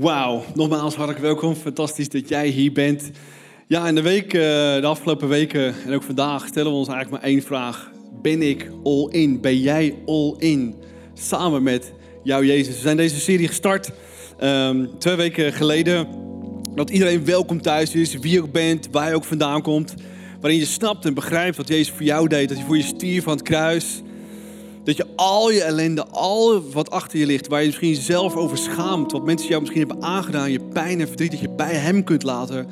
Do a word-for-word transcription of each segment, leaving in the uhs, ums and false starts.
Wauw, nogmaals hartelijk welkom. Fantastisch dat jij hier bent. Ja, in de, week, de afgelopen weken en ook vandaag stellen we ons eigenlijk maar één vraag. Ben ik all in? Ben jij all in? Samen met jou, Jezus. We zijn deze serie gestart um, twee weken geleden. Dat iedereen welkom thuis is, wie je ook bent, waar je ook vandaan komt. Waarin je snapt en begrijpt wat Jezus voor jou deed. Dat hij voor je stierf aan het kruis. Dat je al je ellende, al wat achter je ligt, waar je misschien zelf over schaamt, wat mensen jou misschien hebben aangedaan, je pijn en verdriet, dat je bij hem kunt laten.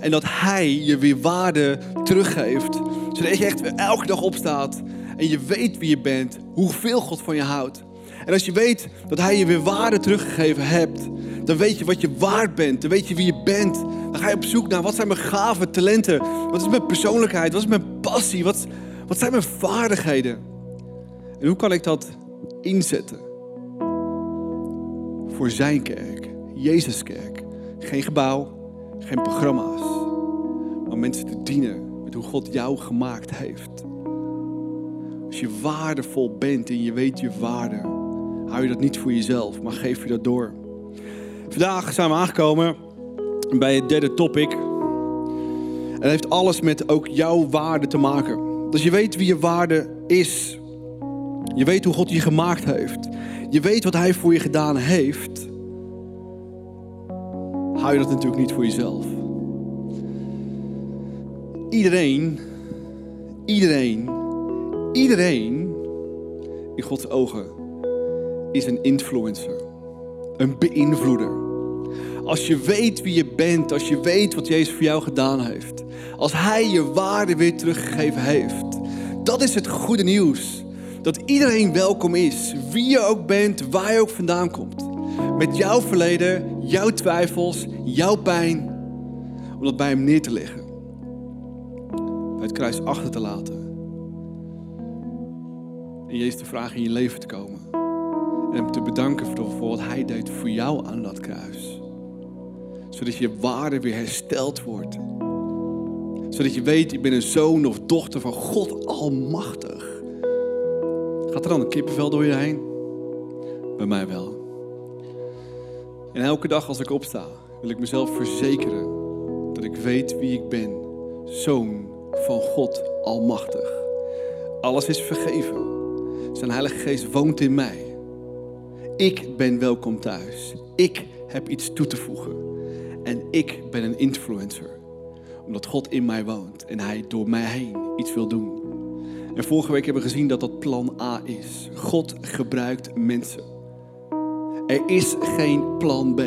En dat hij je weer waarde teruggeeft. Zodat je echt weer elke dag opstaat en je weet wie je bent, hoeveel God van je houdt. En als je weet dat hij je weer waarde teruggegeven hebt, dan weet je wat je waard bent, dan weet je wie je bent. Dan ga je op zoek naar wat zijn mijn gaven, talenten, wat is mijn persoonlijkheid, wat is mijn passie, wat, wat zijn mijn vaardigheden. En hoe kan ik dat inzetten? Voor zijn kerk, Jezuskerk. Geen gebouw, geen programma's. Maar mensen te dienen met hoe God jou gemaakt heeft. Als je waardevol bent en je weet je waarde, hou je dat niet voor jezelf, maar geef je dat door. Vandaag zijn we aangekomen bij het derde topic. En dat heeft alles met ook jouw waarde te maken. Dus je weet wie je waarde is. Je weet hoe God je gemaakt heeft. Je weet wat hij voor je gedaan heeft. Hou je dat natuurlijk niet voor jezelf. Iedereen, iedereen, iedereen in Gods ogen is een influencer. Een beïnvloeder. Als je weet wie je bent, als je weet wat Jezus voor jou gedaan heeft. Als hij je waarde weer teruggegeven heeft. Dat is het goede nieuws. Dat iedereen welkom is, wie je ook bent, waar je ook vandaan komt. Met jouw verleden, jouw twijfels, jouw pijn. Om dat bij hem neer te leggen. Bij het kruis achter te laten. En Jezus te vragen in je leven te komen. En hem te bedanken voor wat hij deed voor jou aan dat kruis. Zodat je waarde weer hersteld wordt. Zodat je weet, ik ben een zoon of dochter van God Almachtig. Gaat er dan een kippenvel door je heen? Bij mij wel. En elke dag als ik opsta, wil ik mezelf verzekeren dat ik weet wie ik ben. Zoon van God Almachtig. Alles is vergeven. Zijn Heilige Geest woont in mij. Ik ben welkom thuis. Ik heb iets toe te voegen. En ik ben een influencer. Omdat God in mij woont en hij door mij heen iets wil doen. En vorige week hebben we gezien dat dat plan A is. God gebruikt mensen. Er is geen plan B.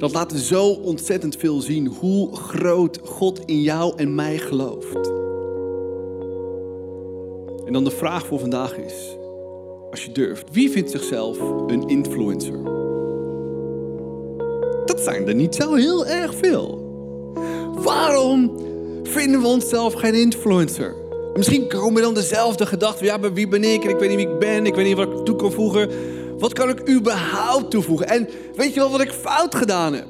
Dat laat zo ontzettend veel zien hoe groot God in jou en mij gelooft. En dan de vraag voor vandaag is, als je durft, wie vindt zichzelf een influencer? Dat zijn er niet zo heel erg veel. Waarom vinden we onszelf geen influencer? Misschien komen dan dezelfde gedachten. Ja, maar wie ben ik? En ik weet niet wie ik ben. Ik weet niet wat ik toe kan voegen. Wat kan ik überhaupt toevoegen? En weet je wel wat ik fout gedaan heb?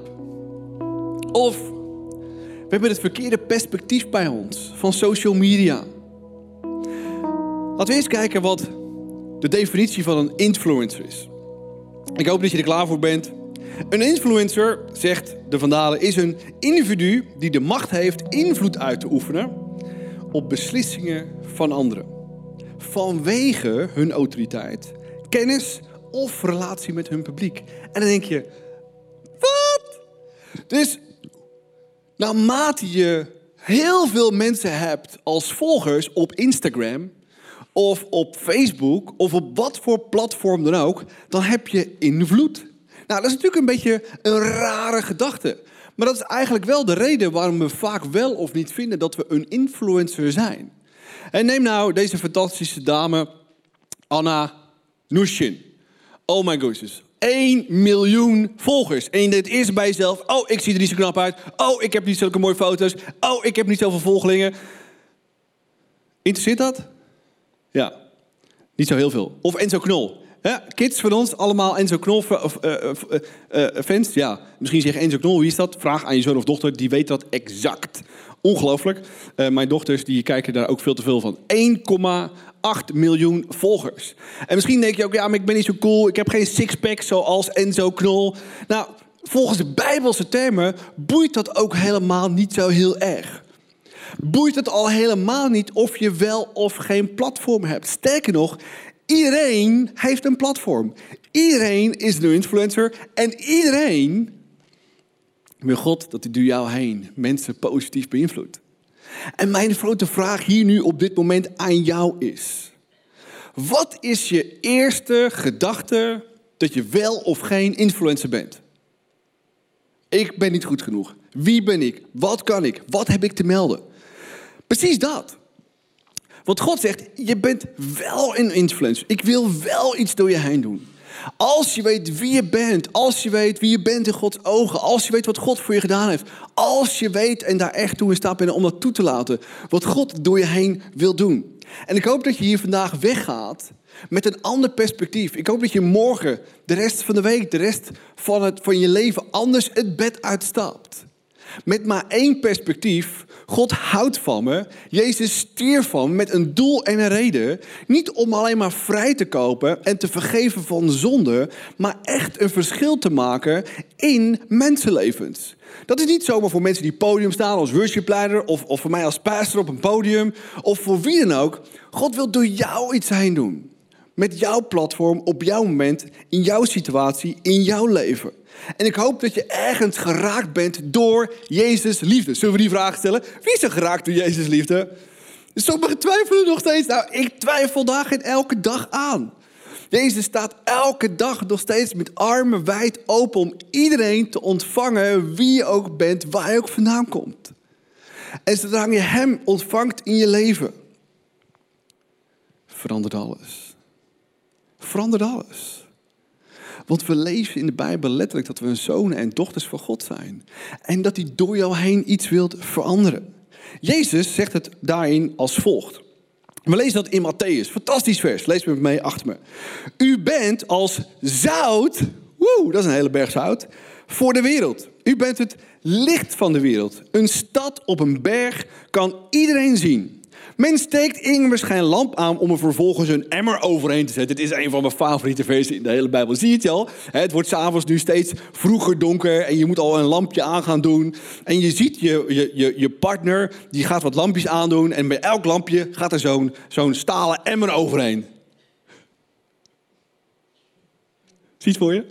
Of we hebben het verkeerde perspectief bij ons. Van social media. Laten we eerst kijken wat de definitie van een influencer is. Ik hoop dat je er klaar voor bent. Een influencer, zegt de Van Dale, is een individu die de macht heeft invloed uit te oefenen op beslissingen van anderen. Vanwege hun autoriteit, kennis of relatie met hun publiek. En dan denk je, wat? Dus naarmate je heel veel mensen hebt als volgers op Instagram of op Facebook of op wat voor platform dan ook, dan heb je invloed. Nou, dat is natuurlijk een beetje een rare gedachte. Maar dat is eigenlijk wel de reden waarom we vaak wel of niet vinden dat we een influencer zijn. En neem nou deze fantastische dame, Anna Nushin. Oh my goodness. één miljoen volgers. En je denkt eerst bij jezelf, oh, ik zie er niet zo knap uit. Oh, ik heb niet zulke mooie foto's. Oh, ik heb niet zoveel volgelingen. Interesseert dat? Ja, niet zo heel veel. Of Enzo Knol. Ja, kids van ons, allemaal Enzo Knol uh, uh, uh, fans. Ja, misschien zeg je Enzo Knol, wie is dat? Vraag aan je zoon of dochter, die weet dat exact. Ongelooflijk. Uh, mijn dochters die kijken daar ook veel te veel van. één komma acht miljoen volgers. En misschien denk je ook, ja, maar ik ben niet zo cool. Ik heb geen sixpack zoals Enzo Knol. Nou, volgens de Bijbelse termen boeit dat ook helemaal niet zo heel erg. Boeit het al helemaal niet of je wel of geen platform hebt. Sterker nog, iedereen heeft een platform. Iedereen is een influencer en iedereen wil God dat hij door jou heen mensen positief beïnvloedt. En mijn grote vraag hier nu op dit moment aan jou is: wat is je eerste gedachte dat je wel of geen influencer bent? Ik ben niet goed genoeg. Wie ben ik? Wat kan ik? Wat heb ik te melden? Precies dat. Want God zegt, je bent wel een influencer. Ik wil wel iets door je heen doen. Als je weet wie je bent, als je weet wie je bent in Gods ogen, als je weet wat God voor je gedaan heeft, als je weet en daar echt toe in staat bent om dat toe te laten, wat God door je heen wil doen. En ik hoop dat je hier vandaag weggaat met een ander perspectief. Ik hoop dat je morgen, de rest van de week, de rest van, het, van je leven anders het bed uitstapt. Met maar één perspectief. God houdt van me. Jezus stierf van me met een doel en een reden. Niet om alleen maar vrij te kopen en te vergeven van zonde, maar echt een verschil te maken in mensenlevens. Dat is niet zomaar voor mensen die podium staan als worshipleider of, of voor mij als pastor op een podium of voor wie dan ook. God wil door jou iets heen doen. Met jouw platform, op jouw moment, in jouw situatie, in jouw leven. En ik hoop dat je ergens geraakt bent door Jezus' liefde. Zullen we die vraag stellen? Wie is er geraakt door Jezus' liefde? Sommigen twijfelen nog steeds. Nou, ik twijfel daar geen elke dag aan. Jezus staat elke dag nog steeds met armen wijd open om iedereen te ontvangen, wie je ook bent, waar je ook vandaan komt. En zodra je hem ontvangt in je leven, verandert alles. Verandert alles. Want we lezen in de Bijbel letterlijk dat we een zonen en dochters van God zijn. En dat hij door jou heen iets wilt veranderen. Jezus zegt het daarin als volgt. We lezen dat in Matteüs. Fantastisch vers. Lees met me mee achter me. U bent als zout, woe, dat is een hele berg zout, voor de wereld. U bent het licht van de wereld. Een stad op een berg kan iedereen zien. Men steekt immers geen lamp aan om er vervolgens een emmer overheen te zetten. Dit is een van mijn favoriete versen in de hele Bijbel. Zie je het al? Het wordt 's avonds nu steeds vroeger donker en je moet al een lampje aan gaan doen. En je ziet je, je, je, je partner, die gaat wat lampjes aandoen en bij elk lampje gaat er zo'n, zo'n stalen emmer overheen. Zie je het voor je?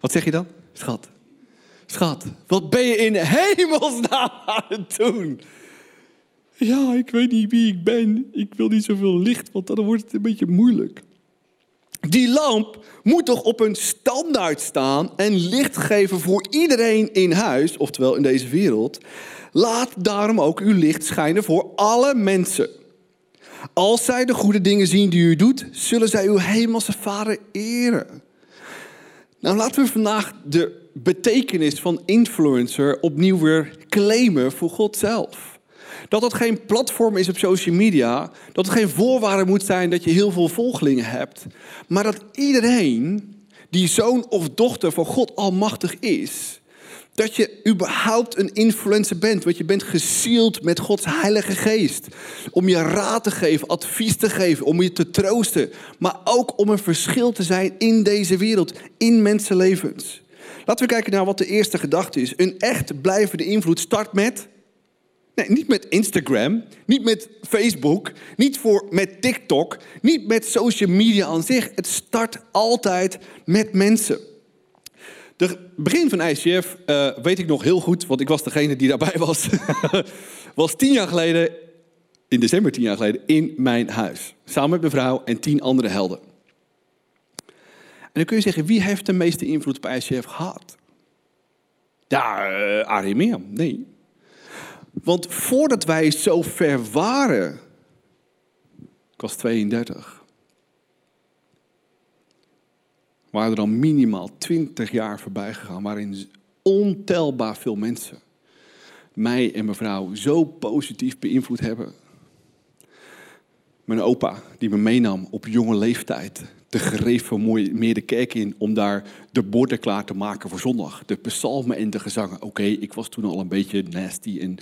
Wat zeg je dan? Schat, schat, wat ben je in hemelsnaam aan het doen? Ja, ik weet niet wie ik ben. Ik wil niet zoveel licht, want dan wordt het een beetje moeilijk. Die lamp moet toch op een standaard staan en licht geven voor iedereen in huis, oftewel in deze wereld. Laat daarom ook uw licht schijnen voor alle mensen. Als zij de goede dingen zien die u doet, zullen zij uw hemelse Vader eren. Nou, laten we vandaag de betekenis van influencer opnieuw weer claimen voor God zelf. Dat het geen platform is op social media. Dat het geen voorwaarde moet zijn dat je heel veel volgelingen hebt. Maar dat iedereen die zoon of dochter van God almachtig is, dat je überhaupt een influencer bent. Want je bent gezield met Gods heilige geest. Om je raad te geven, advies te geven, om je te troosten. Maar ook om een verschil te zijn in deze wereld, in mensenlevens. Laten we kijken naar wat de eerste gedachte is. Een echt blijvende invloed start met... Nee, niet met Instagram, niet met Facebook, niet voor, met TikTok, niet met social media aan zich. Het start altijd met mensen. Het begin van I C F uh, weet ik nog heel goed, want ik was degene die daarbij was. was tien jaar geleden, in december tien jaar geleden, in mijn huis. Samen met mijn vrouw en tien andere helden. En dan kun je zeggen, wie heeft de meeste invloed op I C F gehad? Ja, uh, Arie Meam, nee. Want voordat wij zo ver waren, ik was tweeëndertig, waren er dan minimaal twintig jaar voorbij gegaan, waarin ontelbaar veel mensen mij en mijn vrouw zo positief beïnvloed hebben. Mijn opa, die me meenam op jonge leeftijd, de gereformeerde kerk in, om daar de borden klaar te maken voor zondag. De psalmen en de gezangen. Oké, okay, ik was toen al een beetje nasty en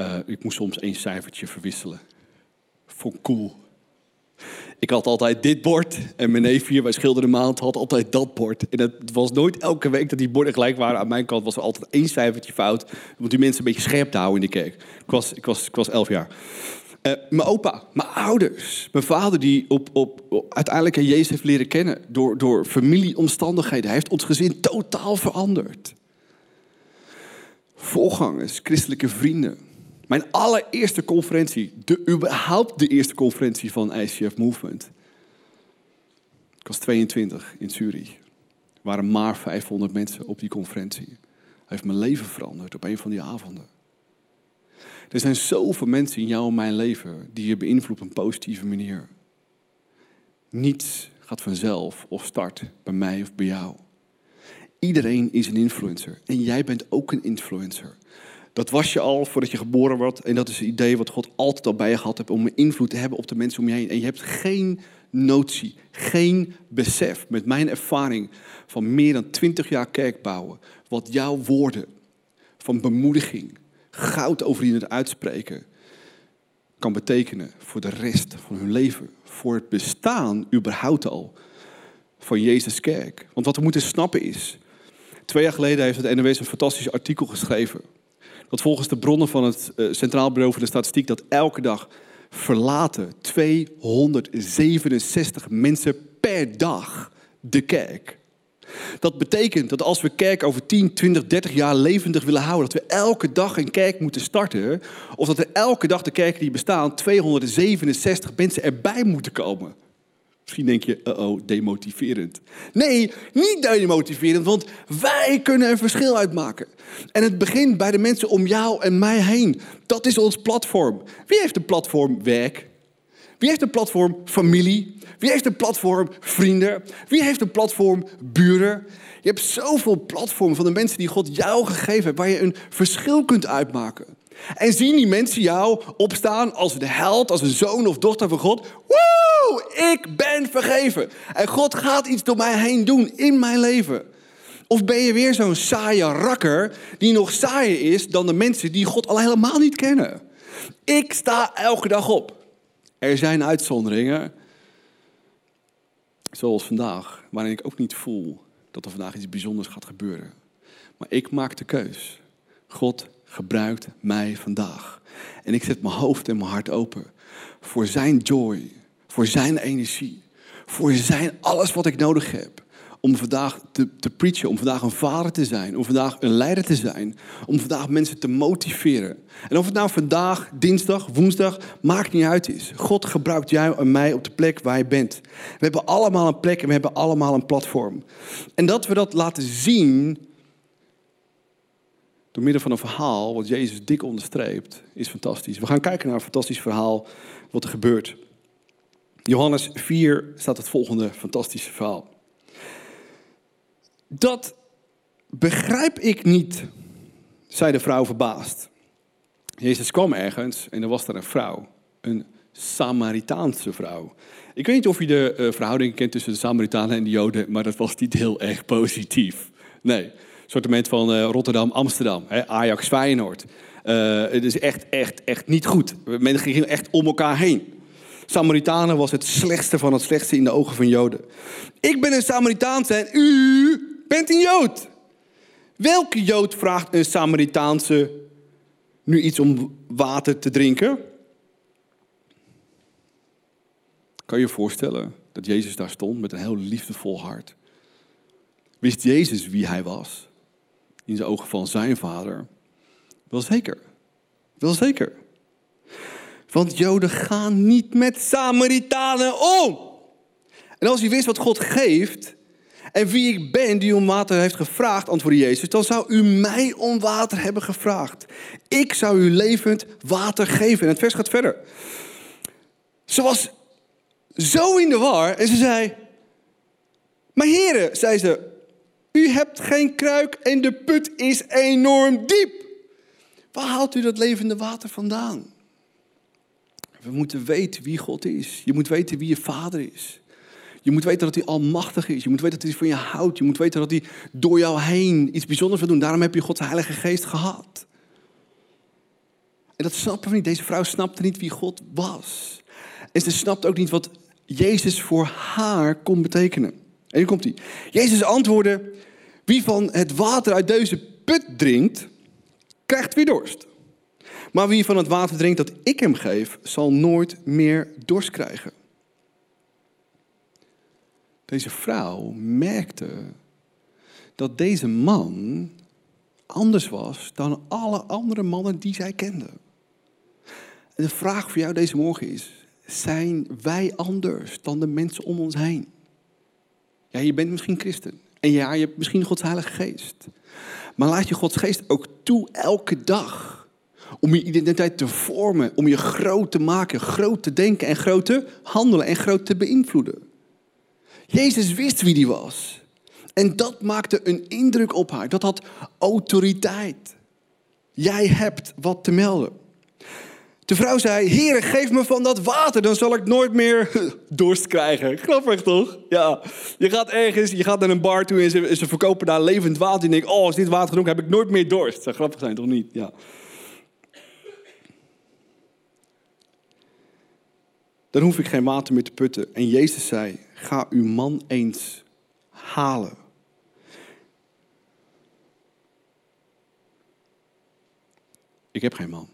uh, ik moest soms één cijfertje verwisselen. Vond cool. Ik had altijd dit bord. En mijn neef hier bij Schilderen Maand had altijd dat bord. En het was nooit elke week dat die borden gelijk waren. Aan mijn kant was er altijd één cijfertje fout. Om die mensen een beetje scherp te houden in de kerk. Ik was, ik was, ik was elf jaar. Uh, mijn opa, mijn ouders, mijn vader die op, op, op, uiteindelijk Jezus heeft leren kennen door, door familieomstandigheden. Hij heeft ons gezin totaal veranderd. Voorgangers, christelijke vrienden. Mijn allereerste conferentie, de, überhaupt de eerste conferentie van I C F Movement. Ik was tweeëntwintig in Zurich. Er waren maar vijfhonderd mensen op die conferentie. Hij heeft mijn leven veranderd op een van die avonden. Er zijn zoveel mensen in jouw en mijn leven die je beïnvloeden op een positieve manier. Niets gaat vanzelf of start bij mij of bij jou. Iedereen is een influencer en jij bent ook een influencer. Dat was je al voordat je geboren werd en dat is het idee wat God altijd al bij je gehad heeft om een invloed te hebben op de mensen om je heen. En je hebt geen notie, geen besef, met mijn ervaring van meer dan twintig jaar kerk bouwen, wat jouw woorden van bemoediging, goud over die het uitspreken kan betekenen voor de rest van hun leven. Voor het bestaan, überhaupt al, van Jezus Kerk. Want wat we moeten snappen is, twee jaar geleden heeft het N W S een fantastisch artikel geschreven. Dat volgens de bronnen van het uh, Centraal Bureau voor de Statistiek, dat elke dag verlaten tweehonderdzevenenzestig mensen per dag de kerk. Dat betekent dat als we kerk over tien, twintig, dertig jaar levendig willen houden, dat we elke dag een kerk moeten starten. Of dat er elke dag de kerken die bestaan, tweehonderdzevenenzestig mensen erbij moeten komen. Misschien denk je, uh-oh, demotiverend. Nee, niet demotiverend, want wij kunnen een verschil uitmaken. En het begint bij de mensen om jou en mij heen. Dat is ons platform. Wie heeft een platform? Werk. Wie heeft een platform? Familie. Wie heeft een platform? Vrienden. Wie heeft een platform? Buren. Je hebt zoveel platformen van de mensen die God jou gegeven heeft, waar je een verschil kunt uitmaken. En zien die mensen jou opstaan als de held, als een zoon of dochter van God. Woe, ik ben vergeven. En God gaat iets door mij heen doen in mijn leven. Of ben je weer zo'n saaie rakker die nog saaier is dan de mensen die God al helemaal niet kennen. Ik sta elke dag op. Er zijn uitzonderingen, zoals vandaag, waarin ik ook niet voel dat er vandaag iets bijzonders gaat gebeuren. Maar ik maak de keus. God gebruikt mij vandaag. En ik zet mijn hoofd en mijn hart open voor zijn joy, voor zijn energie, voor zijn alles wat ik nodig heb. Om vandaag te, te preachen, om vandaag een vader te zijn, om vandaag een leider te zijn, om vandaag mensen te motiveren. En of het nou vandaag, dinsdag, woensdag, maakt niet uit is. God gebruikt jou en mij op de plek waar je bent. We hebben allemaal een plek en we hebben allemaal een platform. En dat we dat laten zien door middel van een verhaal wat Jezus dik onderstreept, is fantastisch. We gaan kijken naar een fantastisch verhaal wat er gebeurt. Johannes vier staat het volgende fantastische verhaal. Dat begrijp ik niet, zei de vrouw verbaasd. Jezus kwam ergens en er was daar een vrouw, een Samaritaanse vrouw. Ik weet niet of je de uh, verhouding kent tussen de Samaritanen en de Joden, maar dat was niet heel erg positief. Nee, een soort van uh, Rotterdam, Amsterdam, hè, Ajax, Feyenoord. Uh, het is echt, echt, echt niet goed. Mensen gingen echt om elkaar heen. Samaritanen was het slechtste van het slechtste in de ogen van Joden. Ik ben een Samaritaanse en u bent een Jood. Welke Jood vraagt een Samaritaanse nu iets om water te drinken? Kan je je voorstellen dat Jezus daar stond met een heel liefdevol hart? Wist Jezus wie hij was? In de ogen van zijn vader? Wel zeker. Wel zeker. Want Joden gaan niet met Samaritanen om. En als hij wist wat God geeft en wie ik ben die om water heeft gevraagd, antwoordde Jezus, dan zou u mij om water hebben gevraagd. Ik zou u levend water geven. En het vers gaat verder. Ze was zo in de war en ze zei, maar heren, zei ze, u hebt geen kruik en de put is enorm diep. Waar haalt u dat levende water vandaan? We moeten weten wie God is. Je moet weten wie je vader is. Je moet weten dat hij almachtig is. Je moet weten dat hij van je houdt. Je moet weten dat hij door jou heen iets bijzonders wil doen. Daarom heb je Gods Heilige Geest gehad. En dat snappen we niet. Deze vrouw snapte niet wie God was. En ze snapte ook niet wat Jezus voor haar kon betekenen. En hier komt hij. Jezus antwoordde: wie van het water uit deze put drinkt, krijgt weer dorst. Maar wie van het water drinkt dat ik hem geef, zal nooit meer dorst krijgen. Deze vrouw merkte dat deze man anders was dan alle andere mannen die zij kende. En de vraag voor jou deze morgen is: zijn wij anders dan de mensen om ons heen? Ja, je bent misschien christen. En ja, je hebt misschien Gods Heilige Geest. Maar laat je Gods Geest ook toe elke dag om je identiteit te vormen, om je groot te maken, groot te denken en groot te handelen en groot te beïnvloeden. Jezus wist wie die was. En dat maakte een indruk op haar. Dat had autoriteit. Jij hebt wat te melden. De vrouw zei: Heere, geef me van dat water, dan zal ik nooit meer dorst krijgen. Grappig, toch? Ja. Je gaat ergens, je gaat naar een bar toe en ze, ze verkopen daar levend water. En je denkt: oh, als dit water genoeg, heb ik nooit meer dorst. Dat zou grappig zijn, toch niet? Ja. Dan hoef ik geen water meer te putten. En Jezus zei: ga uw man eens halen. Ik heb geen man,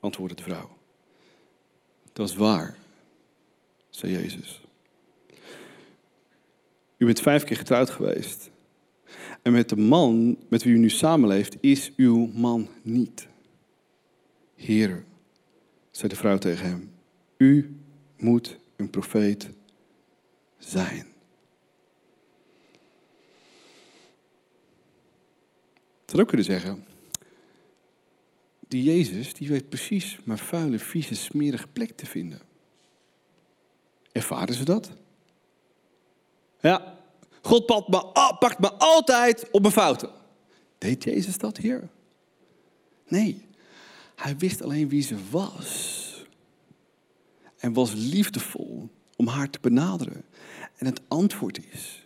antwoordde de vrouw. Dat is waar, zei Jezus. U bent vijf keer getrouwd geweest. En met de man met wie u nu samenleeft, is uw man niet. Heere, zei de vrouw tegen hem, u moet een profeet zijn. Ik zou ook kunnen zeggen, die Jezus, die weet precies mijn vuile, vieze, smerige plek te vinden. Ervaren ze dat? Ja, God pakt me, pakt me altijd op mijn fouten. Deed Jezus dat hier? Nee, hij wist alleen wie ze was. En was liefdevol om haar te benaderen. En het antwoord is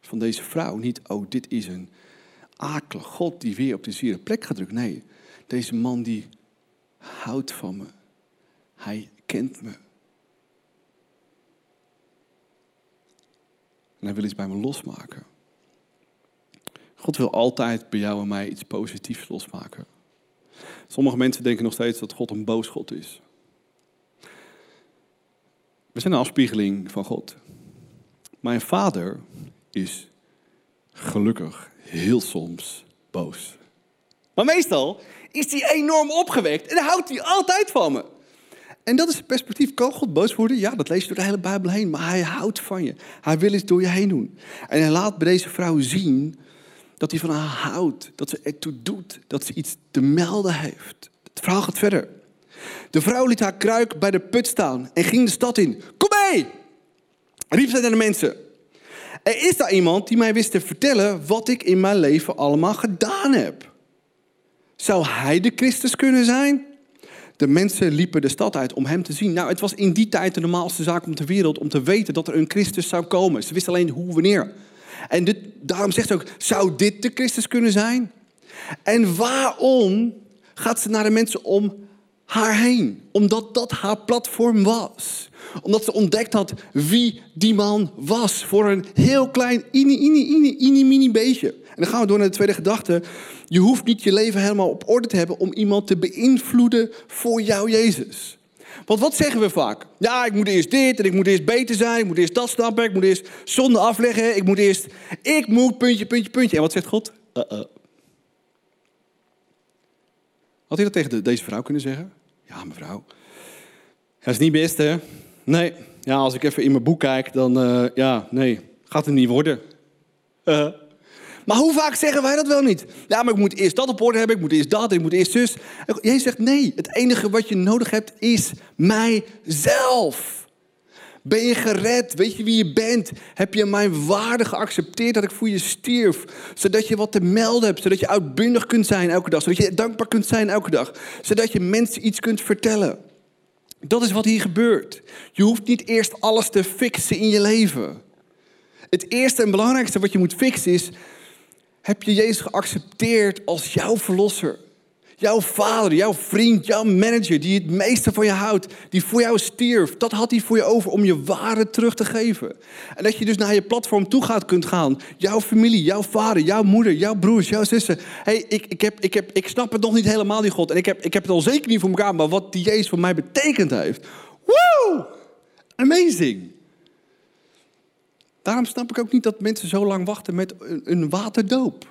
van deze vrouw niet: oh, dit is een akelig God die weer op de zere plek gaat drukken. Nee, deze man die houdt van me. Hij kent me. En hij wil iets bij me losmaken. God wil altijd bij jou en mij iets positiefs losmaken. Sommige mensen denken nog steeds dat God een boos God is. We zijn een afspiegeling van God. Mijn vader is gelukkig heel soms boos. Maar meestal is hij enorm opgewekt en houdt hij altijd van me. En dat is het perspectief. Kan God boos worden? Ja, dat lees je door de hele Bijbel heen. Maar hij houdt van je. Hij wil iets door je heen doen. En hij laat bij deze vrouw zien dat hij van haar houdt. Dat ze ertoe doet. Dat ze iets te melden heeft. Het verhaal gaat verder. De vrouw liet haar kruik bij de put staan en ging de stad in. Kom mee! Riep zij naar de mensen. Er is daar iemand die mij wist te vertellen wat ik in mijn leven allemaal gedaan heb. Zou hij de Christus kunnen zijn? De mensen liepen de stad uit om hem te zien. Nou, het was in die tijd de normaalste zaak op de wereld om te weten dat er een Christus zou komen. Ze wisten alleen hoe, wanneer. En dit, daarom zegt ze ook, zou dit de Christus kunnen zijn? En waarom gaat ze naar de mensen om haar heen, omdat dat haar platform was. Omdat ze ontdekt had wie die man was. Voor een heel klein, ini, ini, ini, ini, mini beetje. En dan gaan we door naar de tweede gedachte. Je hoeft niet je leven helemaal op orde te hebben om iemand te beïnvloeden voor jou, Jezus. Want wat zeggen we vaak? Ja, ik moet eerst dit en ik moet eerst beter zijn. Ik moet eerst dat snappen. Ik moet eerst zonde afleggen. Ik moet eerst, ik moet, puntje, puntje, puntje. En wat zegt God? Uh-uh. Had hij dat tegen de, deze vrouw kunnen zeggen? Ja, mevrouw. Dat is niet best, hè? Nee. Ja, als ik even in mijn boek kijk, dan... Uh, ja, nee. Gaat het niet worden. Uh. Maar hoe vaak zeggen wij dat wel niet? Ja, maar ik moet eerst dat op orde hebben. Ik moet eerst dat. Ik moet eerst zus. Jezus zegt, nee. Het enige wat je nodig hebt is mijzelf. Ben je gered? Weet je wie je bent? Heb je mijn waarde geaccepteerd dat ik voor je stierf? Zodat je wat te melden hebt. Zodat je uitbundig kunt zijn elke dag. Zodat je dankbaar kunt zijn elke dag. Zodat je mensen iets kunt vertellen. Dat is wat hier gebeurt. Je hoeft niet eerst alles te fixen in je leven. Het eerste en belangrijkste wat je moet fixen is: heb je Jezus geaccepteerd als jouw verlosser? Jouw vader, jouw vriend, jouw manager die het meeste van je houdt, die voor jou stierf, dat had hij voor je over om je waarde terug te geven. En dat je dus naar je platform toe gaat kunt gaan. Jouw familie, jouw vader, jouw moeder, jouw broers, jouw zussen. Hey, ik, ik, heb, ik, heb, ik snap het nog niet helemaal, die God. En ik heb, ik heb het al zeker niet voor elkaar, maar wat die Jezus voor mij betekend heeft. Wow! Amazing! Daarom snap ik ook niet dat mensen zo lang wachten met een waterdoop.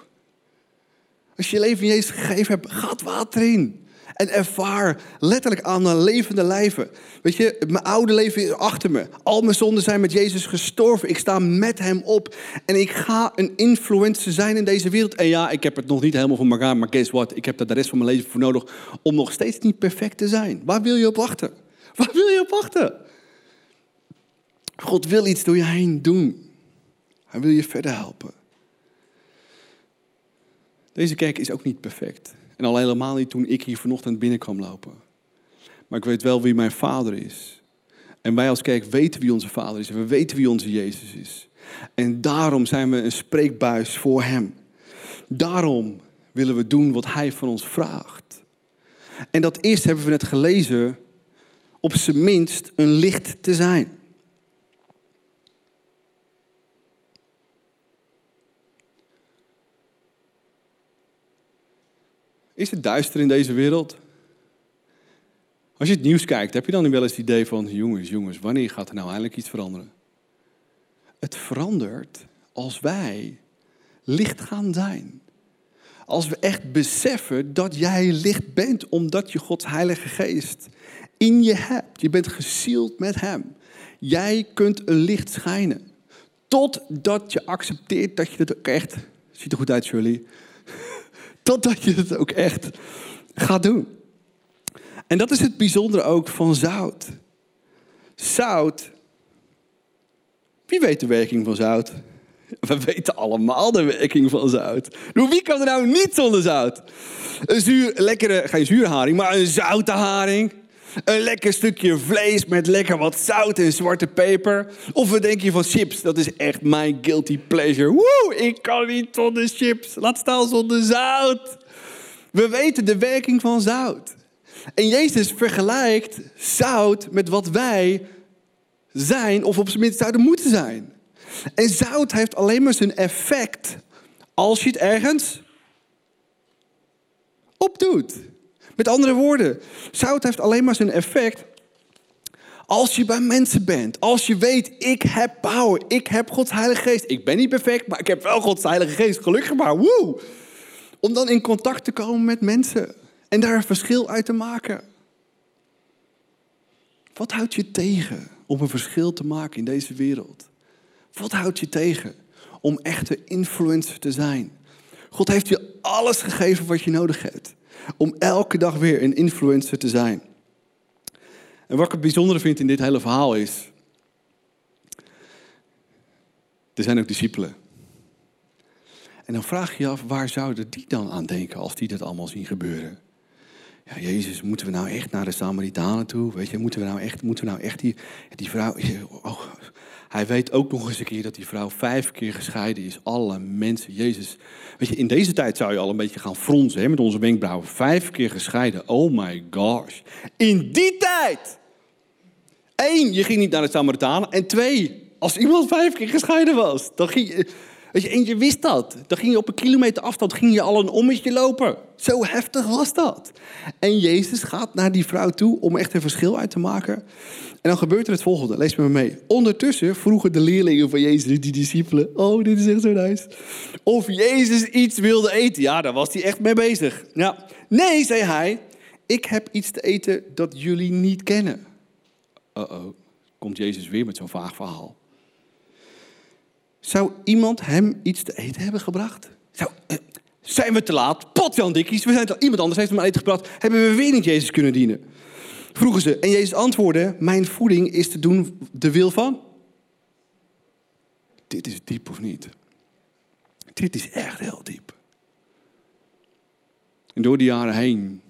Als je je leven in Jezus gegeven hebt, ga het water in. En ervaar letterlijk aan een levende lijve. Weet je, mijn oude leven is achter me. Al mijn zonden zijn met Jezus gestorven. Ik sta met hem op. En ik ga een influencer zijn in deze wereld. En ja, ik heb het nog niet helemaal voor elkaar. Maar guess what? Ik heb daar de rest van mijn leven voor nodig om nog steeds niet perfect te zijn. Waar wil je op wachten? Waar wil je op wachten? God wil iets door je heen doen. Hij wil je verder helpen. Deze kerk is ook niet perfect. En al helemaal niet toen ik hier vanochtend binnen kwam lopen. Maar ik weet wel wie mijn vader is. En wij als kerk weten wie onze vader is. En we weten wie onze Jezus is. En daarom zijn we een spreekbuis voor hem. Daarom willen we doen wat hij van ons vraagt. En dat is, hebben we net gelezen, op zijn minst een licht te zijn. Is het duister in deze wereld? Als je het nieuws kijkt, heb je dan wel eens het idee van... jongens, jongens, wanneer gaat er nou eindelijk iets veranderen? Het verandert als wij licht gaan zijn. Als we echt beseffen dat jij licht bent... omdat je Gods Heilige Geest in je hebt. Je bent gezield met hem. Jij kunt een licht schijnen. Totdat je accepteert dat je het ook echt... Ziet er goed uit, Shirley... Totdat je het ook echt gaat doen. En dat is het bijzondere ook van zout. Zout. Wie weet de werking van zout? We weten allemaal de werking van zout. Wie kan er nou niet zonder zout? Een zuur, lekkere, geen zure haring, maar een zoute haring. Een lekker stukje vlees met lekker wat zout en zwarte peper. Of we denken van chips, dat is echt mijn guilty pleasure. Woe, ik kan niet zonder chips. Laat staan zonder zout. We weten de werking van zout. En Jezus vergelijkt zout met wat wij zijn... of op zijn minst zouden moeten zijn. En zout heeft alleen maar zijn effect... als je het ergens opdoet. Met andere woorden, zout heeft alleen maar zijn effect als je bij mensen bent. Als je weet, ik heb power, ik heb Gods Heilige Geest. Ik ben niet perfect, maar ik heb wel Gods Heilige Geest. Gelukkig maar, woe! Om dan in contact te komen met mensen en daar een verschil uit te maken. Wat houdt je tegen om een verschil te maken in deze wereld? Wat houdt je tegen om echte influencer te zijn? God heeft je alles gegeven wat je nodig hebt. Om elke dag weer een influencer te zijn. En wat ik het bijzondere vind in dit hele verhaal is... er zijn ook discipelen. En dan vraag je je af, waar zouden die dan aan denken... als die dat allemaal zien gebeuren? Ja, Jezus, moeten we nou echt naar de Samaritanen toe? Weet je, moeten we nou echt, moeten we nou echt die, die vrouw... Oh, hij weet ook nog eens een keer dat die vrouw vijf keer gescheiden is. Alle mensen, Jezus. Weet je, in deze tijd zou je al een beetje gaan fronsen hè, met onze wenkbrauwen. Vijf keer gescheiden, oh my gosh. In die tijd. Eén, je ging niet naar de Samaritanen. En twee, als iemand vijf keer gescheiden was, dan ging je... Weet je, en je wist dat. Dan ging je op een kilometer afstand ging je al een ommetje lopen. Zo heftig was dat. En Jezus gaat naar die vrouw toe om echt een verschil uit te maken. En dan gebeurt er het volgende. Lees met me mee. Ondertussen vroegen de leerlingen van Jezus, die discipelen... Oh, dit is echt zo nice. Of Jezus iets wilde eten. Ja, daar was hij echt mee bezig. Ja. Nee, zei hij. Ik heb iets te eten dat jullie niet kennen. Uh-oh. Komt Jezus weer met zo'n vaag verhaal. Zou iemand hem iets te eten hebben gebracht? Zou, uh, zijn we te laat? Potjan dikkies, we zijn te laat. Iemand anders heeft hem aan eten gebracht. Hebben we weer niet Jezus kunnen dienen? Vroegen ze. En Jezus antwoordde, mijn voeding is te doen de wil van. Dit is diep of niet? Dit is echt heel diep. En door de jaren heen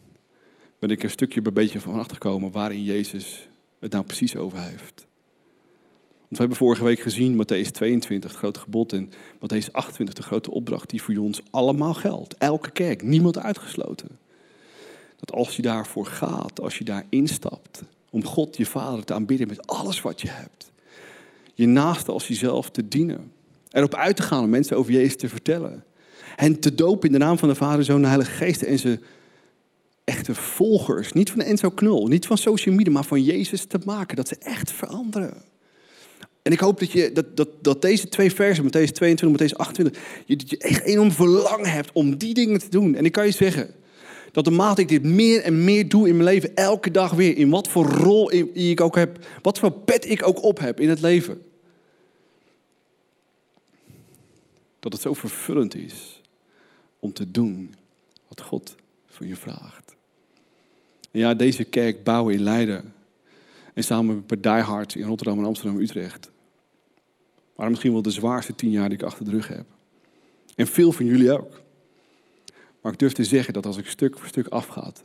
ben ik een stukje bij beetje van achtergekomen... waarin Jezus het nou precies over heeft... Want we hebben vorige week gezien Matteüs tweeëntwintig, het grote gebod... en Matteüs achtentwintig, de grote opdracht die voor ons allemaal geldt. Elke kerk, niemand uitgesloten. dat als je daarvoor gaat, als je daar instapt, om God je Vader te aanbidden met alles wat je hebt, je naaste als jezelf te dienen, erop uit te gaan om mensen over Jezus te vertellen, hen te dopen in de naam van de Vader, Zoon en Heilige Geest en ze echte volgers, niet van Enzo Knol, niet van social media, maar van Jezus te maken, dat ze echt veranderen. En ik hoop dat, je, dat, dat, dat deze twee versen, Matteüs tweeëntwintig, Matteüs achtentwintig... Je, dat je echt enorm verlangen hebt om die dingen te doen. En ik kan je zeggen dat de mate ik dit meer en meer doe in mijn leven, elke dag weer, in wat voor rol ik ook heb, wat voor pet ik ook op heb in het leven, dat het zo vervullend is om te doen wat God voor je vraagt. En ja, deze kerk bouwen in Leiden en samen met Die Hard in Rotterdam en Amsterdam en Utrecht waren misschien wel de zwaarste tien jaar die ik achter de rug heb. En veel van jullie ook. Maar ik durf te zeggen dat als ik stuk voor stuk afgaat,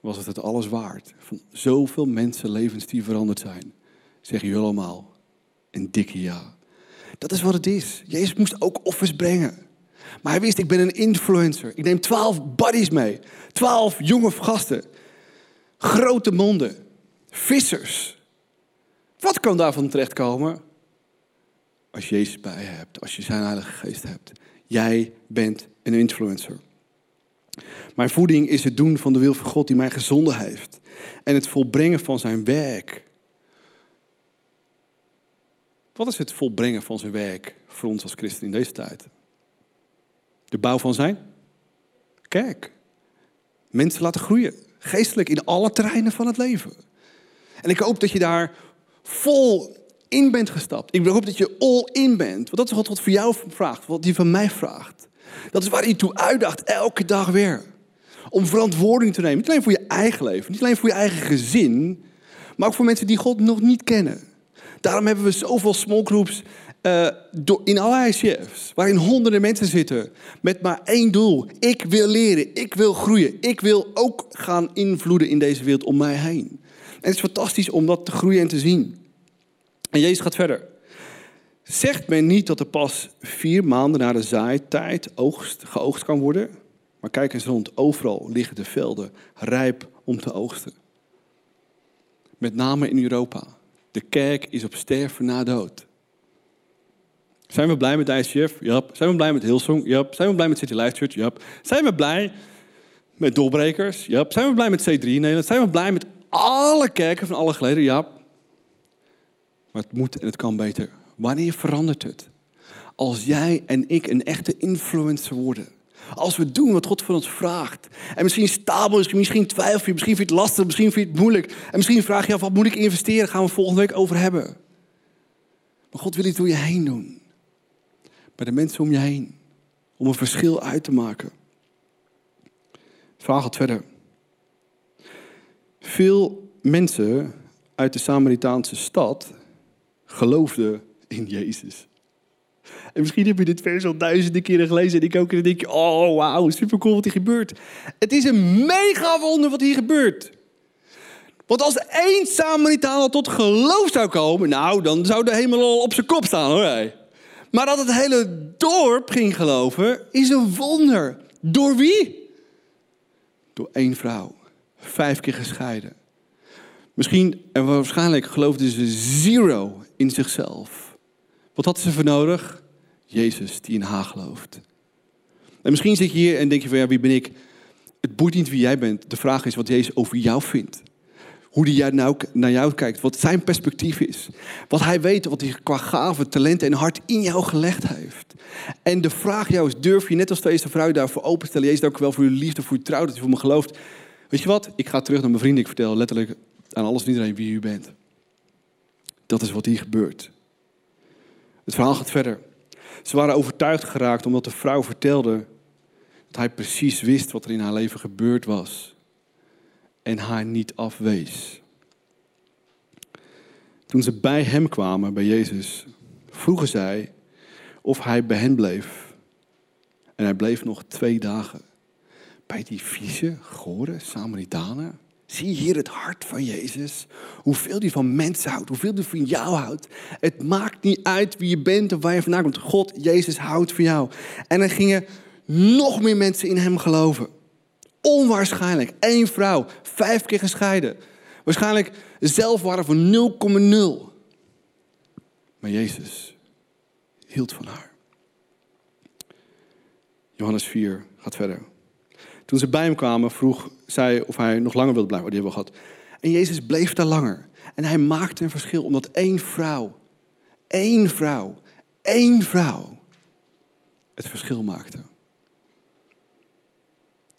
was het het alles waard. Van zoveel mensenlevens die veranderd zijn, zeggen jullie allemaal een dikke ja. Dat is wat het is. Jezus moest ook offers brengen. Maar hij wist, ik ben een influencer. Ik neem twaalf buddies mee. Twaalf jonge gasten. Grote monden. Vissers. Wat kan daarvan terechtkomen? Als je Jezus bij je hebt. Als je zijn Heilige Geest hebt. Jij bent een influencer. Mijn voeding is het doen van de wil van God die mij gezonden heeft. En het volbrengen van zijn werk. Wat is het volbrengen van zijn werk voor ons als christen in deze tijd? De bouw van zijn kerk. Mensen laten groeien. Geestelijk in alle terreinen van het leven. En ik hoop dat je daar vol in bent gestapt. Ik hoop dat je all in bent. Want dat is wat God voor jou vraagt. Wat hij van mij vraagt. Dat is waar hij toe uitdaagt. Elke dag weer. Om verantwoording te nemen. Niet alleen voor je eigen leven. Niet alleen voor je eigen gezin. Maar ook voor mensen die God nog niet kennen. Daarom hebben we zoveel small groups uh, in allerlei I C F's, waarin honderden mensen zitten met maar één doel. Ik wil leren, ik wil groeien, ik wil ook gaan invloeden in deze wereld om mij heen. En het is fantastisch om dat te groeien en te zien. En Jezus gaat verder. Zegt men niet dat er pas vier maanden na de zaaitijd oogst, geoogst kan worden? Maar kijk eens rond, overal liggen de velden rijp om te oogsten. Met name in Europa. De kerk is op sterven na dood. Zijn we blij met I C F? Ja. Zijn we blij met Hillsong? Ja. Zijn we blij met City Life Church? Ja. Zijn we blij met doorbrekers? Ja. Zijn we blij met C drie in Nederland? Zijn we blij met alle kerken van alle geleden? Ja. Maar het moet en het kan beter. Wanneer verandert het? Als jij en ik een echte influencer worden. Als we doen wat God van ons vraagt. En misschien stabel is, misschien twijfel je, misschien vind je het lastig, misschien vind je het moeilijk. En misschien vraag je af, wat moet ik investeren? Daar gaan we volgende week over hebben. Maar God wil iets door je heen doen. Bij de mensen om je heen. Om een verschil uit te maken. Het verhaal gaat verder. Veel mensen uit de Samaritaanse stad geloofden in Jezus. En misschien heb je dit vers al duizenden keren gelezen. En ik ook. En dan denk je, oh wauw, supercool wat hier gebeurt. Het is een mega wonder wat hier gebeurt. Want als één Samaritaan al tot geloof zou komen, nou, dan zou de hemel al op zijn kop staan, hoor. Maar dat het hele dorp ging geloven, is een wonder. Door wie? Door één vrouw. Vijf keer gescheiden. Misschien, en waarschijnlijk geloofde ze zero in zichzelf. Wat had ze voor nodig? Jezus, die in haar gelooft. En misschien zit je hier en denk je van, ja, wie ben ik? Het boeit niet wie jij bent. De vraag is wat Jezus over jou vindt. Hoe die jij nou naar jou kijkt. Wat zijn perspectief is. Wat hij weet, wat hij qua gaven, talenten en hart in jou gelegd heeft. En de vraag jou is, durf je net als deze vrouw daarvoor open te stellen? Jezus, dank u wel voor uw liefde, voor uw trouw, dat u voor me gelooft. Weet je wat? Ik ga terug naar mijn vrienden. Ik vertel letterlijk aan alles en iedereen wie u bent. Dat is wat hier gebeurt. Het verhaal gaat verder. Ze waren overtuigd geraakt omdat de vrouw vertelde dat hij precies wist wat er in haar leven gebeurd was. En haar niet afwees. Toen ze bij hem kwamen, bij Jezus, vroegen zij of hij bij hen bleef. En hij bleef nog twee dagen. Bij die vieze, gore Samaritanen. Zie hier het hart van Jezus. Hoeveel die van mensen houdt. Hoeveel die van jou houdt. Het maakt niet uit wie je bent of waar je vandaan komt. God, Jezus houdt van jou. En er gingen nog meer mensen in hem geloven. Onwaarschijnlijk. Eén vrouw, vijf keer gescheiden. Waarschijnlijk zelfwaarde van nul komma nul. Maar Jezus hield van haar. Johannes vier gaat verder. Toen ze bij hem kwamen, vroeg zij of hij nog langer wilde blijven. Oh, die hebben we gehad. En Jezus bleef daar langer. En hij maakte een verschil, omdat één vrouw, één vrouw, één vrouw het verschil maakte.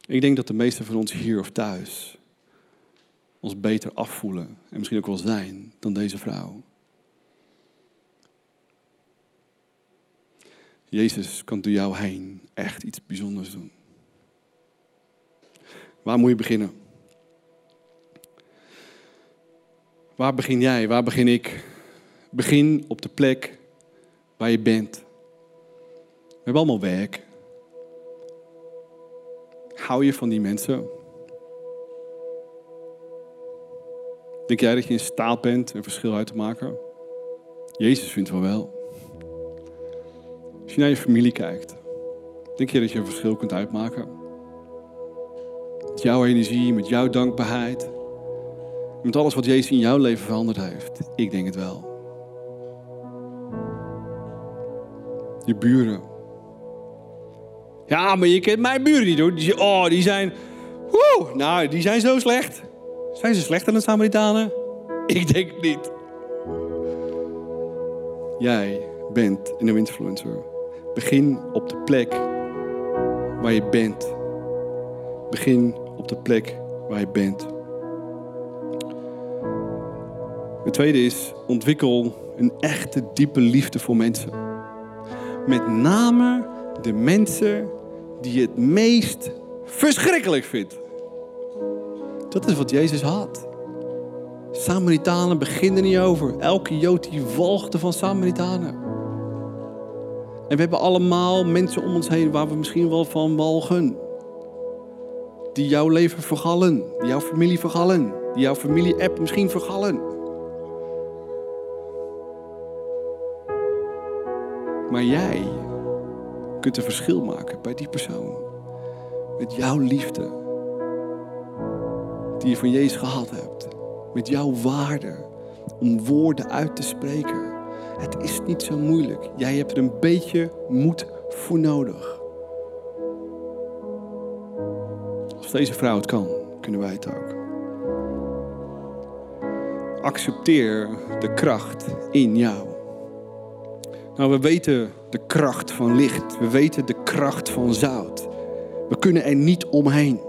Ik denk dat de meesten van ons hier of thuis ons beter afvoelen en misschien ook wel zijn dan deze vrouw. Jezus kan door jou heen echt iets bijzonders doen. Waar moet je beginnen? Waar begin jij? Waar begin ik? Begin op de plek waar je bent. We hebben allemaal werk. Hou je van die mensen? Denk jij dat je in staat bent een verschil uit te maken? Jezus vindt van wel. Als je naar je familie kijkt, denk je dat je een verschil kunt uitmaken? Met jouw energie, met jouw dankbaarheid. Met alles wat Jezus in jouw leven veranderd heeft. Ik denk het wel. Je buren. Ja, maar je kent mijn buren niet hoor. Die, oh, die zijn... Woe, nou, die zijn zo slecht. Zijn ze slechter dan Samaritanen? Ik denk het niet. Jij bent een influencer. Begin op de plek waar je bent. Begin op de plek waar je bent. Het tweede is, ontwikkel een echte diepe liefde voor mensen. Met name de mensen die je het meest verschrikkelijk vindt. Dat is wat Jezus had. Samaritanen beginnen er niet over. Elke Jood die walgde van Samaritanen. En we hebben allemaal mensen om ons heen waar we misschien wel van walgen. Die jouw leven vergallen. Die jouw familie vergallen. Die jouw familie-app misschien vergallen. Maar jij kunt een verschil maken bij die persoon. Met jouw liefde. Die je van Jezus gehad hebt. Met jouw waarde. Om woorden uit te spreken. Het is niet zo moeilijk. Jij hebt er een beetje moed voor nodig. Als deze vrouw het kan, kunnen wij het ook. Accepteer de kracht in jou. Nou, we weten de kracht van licht. We weten de kracht van zout. We kunnen er niet omheen.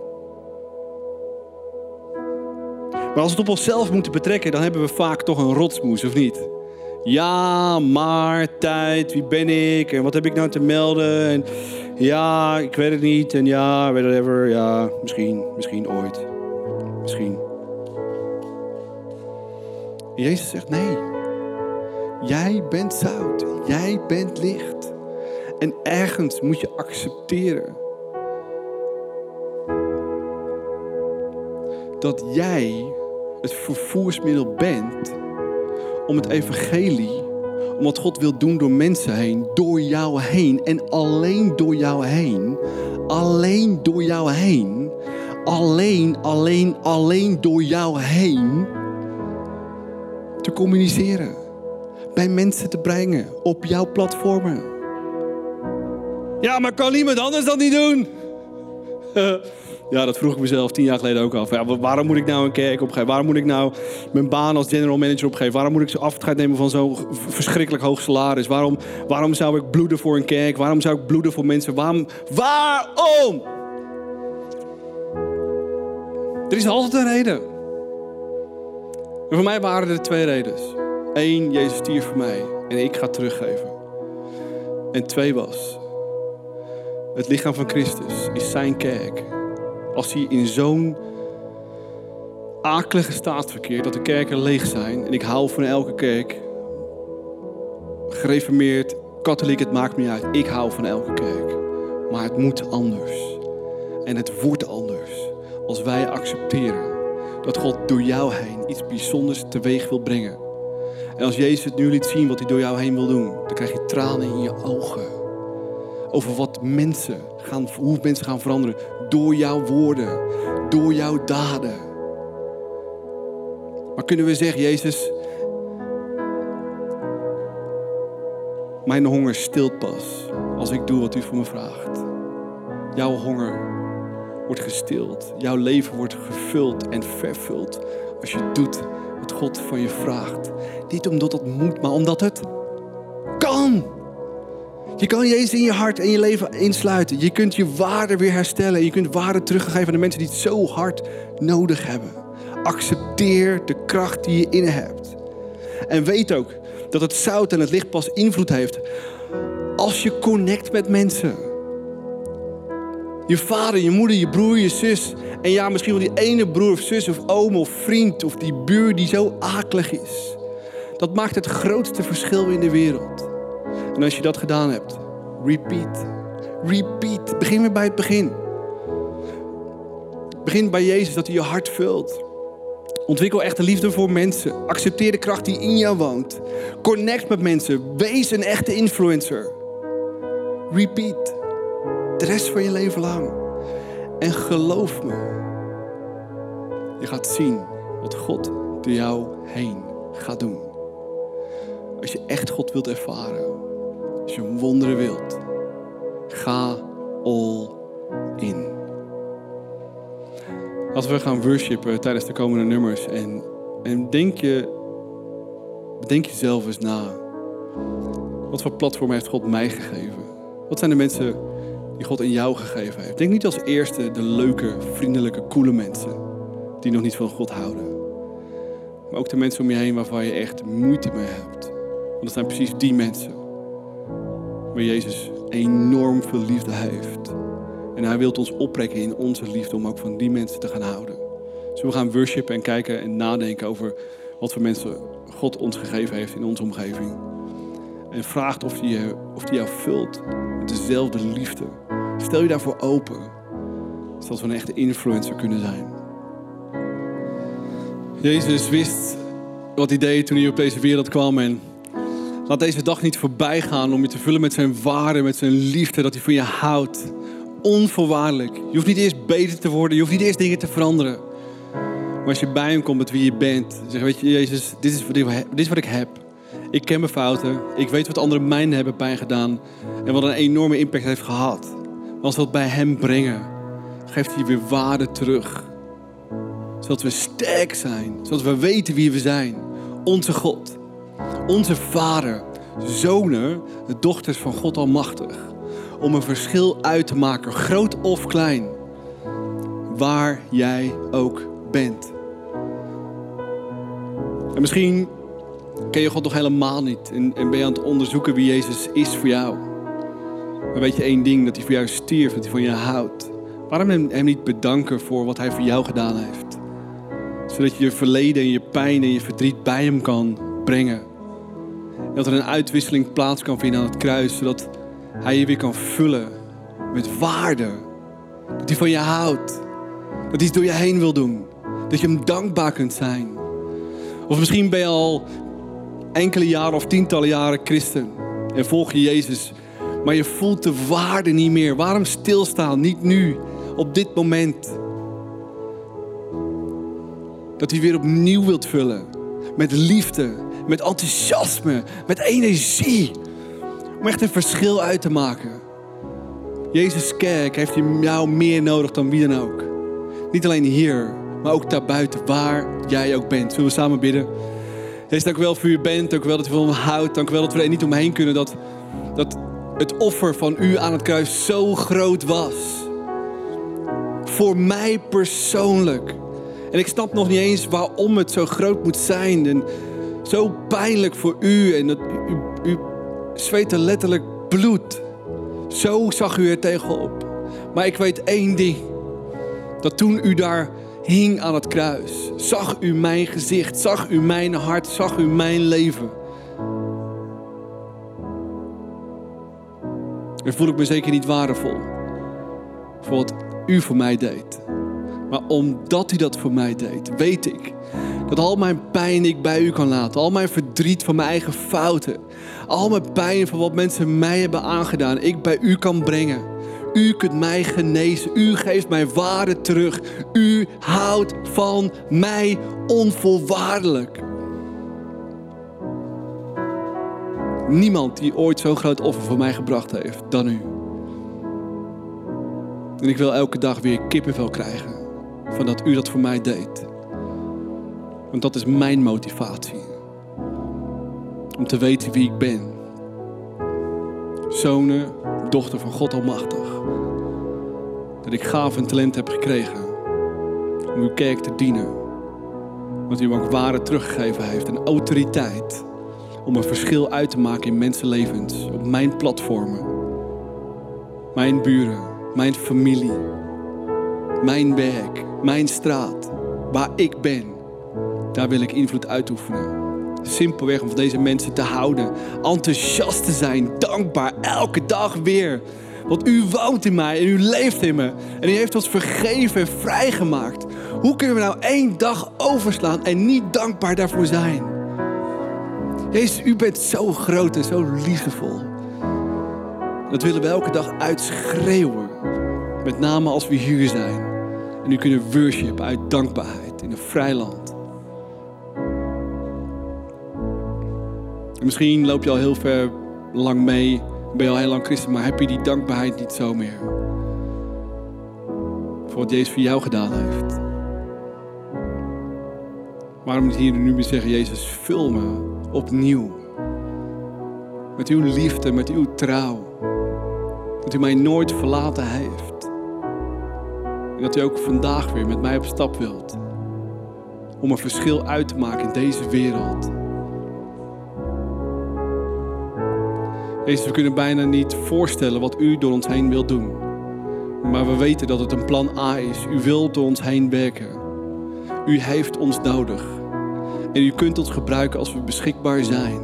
Maar als we het op onszelf moeten betrekken, dan hebben we vaak toch een rotsmoes, of niet? Ja, maar, tijd, wie ben ik? En wat heb ik nou te melden? En ja, ik weet het niet. En ja, whatever, ja, misschien, misschien ooit. Misschien. En Jezus zegt, nee. Jij bent zout. Jij bent licht. En ergens moet je accepteren dat jij het vervoersmiddel bent om het evangelie, om wat God wil doen door mensen heen, door jou heen en alleen door jou heen, alleen door jou heen, alleen, alleen, alleen door jou heen te communiceren, bij mensen te brengen, op jouw platformen. Ja, maar kan iemand anders dat niet doen? Ja, dat vroeg ik mezelf tien jaar geleden ook af. Ja, waarom moet ik nou een kerk opgeven? Waarom moet ik nou mijn baan als general manager opgeven? Waarom moet ik zo afscheid nemen van zo'n verschrikkelijk hoog salaris? Waarom, waarom zou ik bloeden voor een kerk? Waarom zou ik bloeden voor mensen? Waarom? Waarom? Er is altijd een reden. En voor mij waren er twee redenen. Eén, Jezus stierf voor mij en ik ga teruggeven. En twee was, het lichaam van Christus is zijn kerk. Als hij in zo'n akelige staat verkeert, dat de kerken leeg zijn. En ik hou van elke kerk. Gereformeerd, katholiek, het maakt me niet uit. Ik hou van elke kerk. Maar het moet anders. En het wordt anders. Als wij accepteren dat God door jou heen iets bijzonders teweeg wil brengen. En als Jezus het nu liet zien wat hij door jou heen wil doen, dan krijg je tranen in je ogen. Over wat mensen gaan, hoe mensen gaan veranderen door jouw woorden, door jouw daden. Maar kunnen we zeggen, Jezus, mijn honger stilt pas als ik doe wat u voor me vraagt. Jouw honger wordt gestild. Jouw leven wordt gevuld en vervuld als je doet wat God van je vraagt. Niet omdat het moet, maar omdat het kan. Je kan Jezus in je hart en je leven insluiten. Je kunt je waarde weer herstellen. Je kunt waarde teruggeven aan de mensen die het zo hard nodig hebben. Accepteer de kracht die je in hebt. En weet ook dat het zout en het licht pas invloed heeft als je connect met mensen. Je vader, je moeder, je broer, je zus. En ja, misschien wel die ene broer of zus of oom of vriend of die buur die zo akelig is. Dat maakt het grootste verschil in de wereld. En als je dat gedaan hebt, repeat, repeat. Begin weer bij het begin. Begin bij Jezus, dat hij je hart vult. Ontwikkel echte liefde voor mensen. Accepteer de kracht die in jou woont. Connect met mensen. Wees een echte influencer. Repeat. De rest van je leven lang. En geloof me. Je gaat zien wat God door jou heen gaat doen. Als je echt God wilt ervaren. Als je wonderen wilt. Ga all in. Als we gaan worshipen tijdens de komende nummers. En, en denk je, bedenk jezelf eens na. Wat voor platform heeft God mij gegeven? Wat zijn de mensen die God in jou gegeven heeft? Denk niet als eerste de leuke, vriendelijke, coole mensen. Die nog niet van God houden. Maar ook de mensen om je heen waarvan je echt moeite mee hebt. Want dat zijn precies die mensen. Waar Jezus enorm veel liefde heeft. En hij wil ons opprekken in onze liefde om ook van die mensen te gaan houden. Dus we gaan worshipen en kijken en nadenken over wat voor mensen God ons gegeven heeft in onze omgeving. En vraagt of hij of die jou vult met dezelfde liefde. Stel je daarvoor open. Zodat we een echte influencer kunnen zijn. Jezus wist wat hij deed toen hij op deze wereld kwam. En laat deze dag niet voorbij gaan om je te vullen met zijn waarde, met zijn liefde, dat hij van je houdt. Onvoorwaardelijk. Je hoeft niet eerst beter te worden. Je hoeft niet eerst dingen te veranderen. Maar als je bij hem komt met wie je bent. Zeg, weet je, Jezus, dit is, dit is wat ik heb. Ik ken mijn fouten. Ik weet wat anderen mij hebben pijn gedaan. En wat een enorme impact heeft gehad. Maar als we dat bij hem brengen. Geeft hij weer waarde terug. Zodat we sterk zijn. Zodat we weten wie we zijn. Onze God. Onze Vader. Zonen. De dochters van God Almachtig. Om een verschil uit te maken, groot of klein. Waar jij ook bent. En misschien ken je God nog helemaal niet. En, en ben je aan het onderzoeken wie Jezus is voor jou. Maar weet je één ding, dat hij voor jou stierf, dat hij van je houdt. Waarom hem, hem niet bedanken voor wat hij voor jou gedaan heeft? Zodat je je verleden en je pijn en je verdriet bij hem kan brengen. En dat er een uitwisseling plaats kan vinden aan het kruis, zodat hij je weer kan vullen met waarde. Dat hij van je houdt. Dat hij iets door je heen wil doen. Dat je hem dankbaar kunt zijn. Of misschien ben je al enkele jaren of tientallen jaren christen. En volg je Jezus. Maar je voelt de waarde niet meer. Waarom stilstaan? Niet nu. Op dit moment. Dat hij weer opnieuw wilt vullen. Met liefde. Met enthousiasme. Met energie. Om echt een verschil uit te maken. Jezus Kerk heeft jou meer nodig dan wie dan ook. Niet alleen hier, maar ook daarbuiten, waar jij ook bent. Zullen we samen bidden? Jezus, dank u wel voor u bent. Dank u wel dat u van hem houdt. Dank u wel dat we er niet omheen kunnen. Dat, dat het offer van u aan het kruis zo groot was. Voor mij persoonlijk. En ik snap nog niet eens waarom het zo groot moet zijn. En zo pijnlijk voor u. En dat u... u zweette letterlijk bloed. Zo zag u er tegenop. Maar ik weet één ding. Dat toen u daar hing aan het kruis. Zag u mijn gezicht. Zag u mijn hart. Zag u mijn leven. En voel ik me zeker niet waardevol. Voor wat u voor mij deed. Maar omdat u dat voor mij deed. Weet ik. Dat al mijn pijn ik bij u kan laten. Al mijn verdriet van mijn eigen fouten. Al mijn pijn van wat mensen mij hebben aangedaan. Ik bij u kan brengen. U kunt mij genezen. U geeft mijn waarde terug. U houdt van mij onvoorwaardelijk. Niemand die ooit zo'n groot offer voor mij gebracht heeft dan U. En ik wil elke dag weer kippenvel krijgen van dat U dat voor mij deed. Want dat is mijn motivatie. Om te weten wie ik ben. Zonen, dochter van God Almachtig. Dat ik gaven en talent heb gekregen. Om uw kerk te dienen. Want u ook waarde teruggegeven heeft. En autoriteit. Om een verschil uit te maken in mensenlevens. Op mijn platformen. Mijn buren. Mijn familie. Mijn werk. Mijn straat. Waar ik ben. Daar wil ik invloed uitoefenen. Simpelweg om van deze mensen te houden. Enthousiast te zijn. Dankbaar. Elke dag weer. Want u woont in mij en u leeft in me. En u heeft ons vergeven en vrijgemaakt. Hoe kunnen we nou één dag overslaan en niet dankbaar daarvoor zijn? Jezus, u bent zo groot en zo liefdevol. Dat willen we elke dag uitschreeuwen. Met name als we hier zijn. En u kunnen worshipen uit dankbaarheid in een vrij land. Misschien loop je al heel ver lang mee, ben je al heel lang christen, maar heb je die dankbaarheid niet zo meer. Voor wat Jezus voor jou gedaan heeft. Waarom niet hier nu weer zeggen, Jezus, vul me opnieuw. Met uw liefde, met uw trouw. Dat u mij nooit verlaten heeft. En dat u ook vandaag weer met mij op stap wilt. Om een verschil uit te maken in deze wereld. Jezus, we kunnen bijna niet voorstellen wat u door ons heen wilt doen. Maar we weten dat het een plan A is. U wilt door ons heen werken. U heeft ons nodig. En u kunt ons gebruiken als we beschikbaar zijn.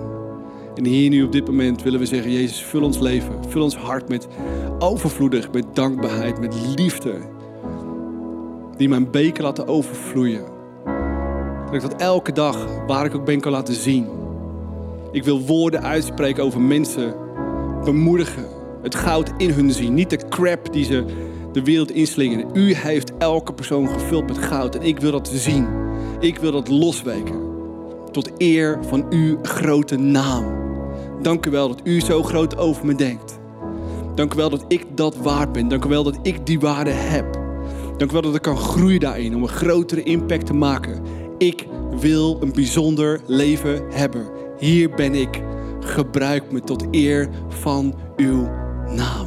En hier nu op dit moment willen we zeggen, Jezus, vul ons leven. Vul ons hart met overvloedig, met dankbaarheid, met liefde. Die mijn beker laten overvloeien. Dat ik dat elke dag, waar ik ook ben, kan laten zien. Ik wil woorden uitspreken over mensen. Bemoedigen. Het goud in hun zien. Niet de crap die ze de wereld inslingeren. U heeft elke persoon gevuld met goud. En ik wil dat zien. Ik wil dat losweken. Tot eer van uw grote naam. Dank u wel dat u zo groot over me denkt. Dank u wel dat ik dat waard ben. Dank u wel dat ik die waarde heb. Dank u wel dat ik kan groeien daarin. Om een grotere impact te maken. Ik wil een bijzonder leven hebben. Hier ben ik. Gebruik me tot eer van uw naam.